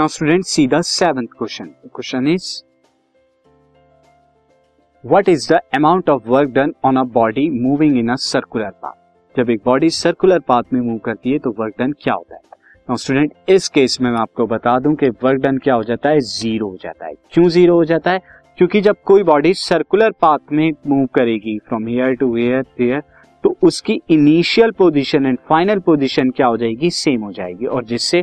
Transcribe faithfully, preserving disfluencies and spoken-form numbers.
Now student see the seventh question. Question is what is the amount of work done on a body moving in a circular path. जब एक body circular path में move करती है तो work done क्या होता है। Now student इस केस में मैं आपको बता दूं कि वर्क डन क्या हो जाता है, जीरो हो जाता है। क्यों जीरो हो जाता है? क्योंकि जब कोई बॉडी सर्कुलर पाथ में मूव करेगी from here to here here तो उसकी initial position and final position क्या हो जाएगी, सेम हो जाएगी, और जिससे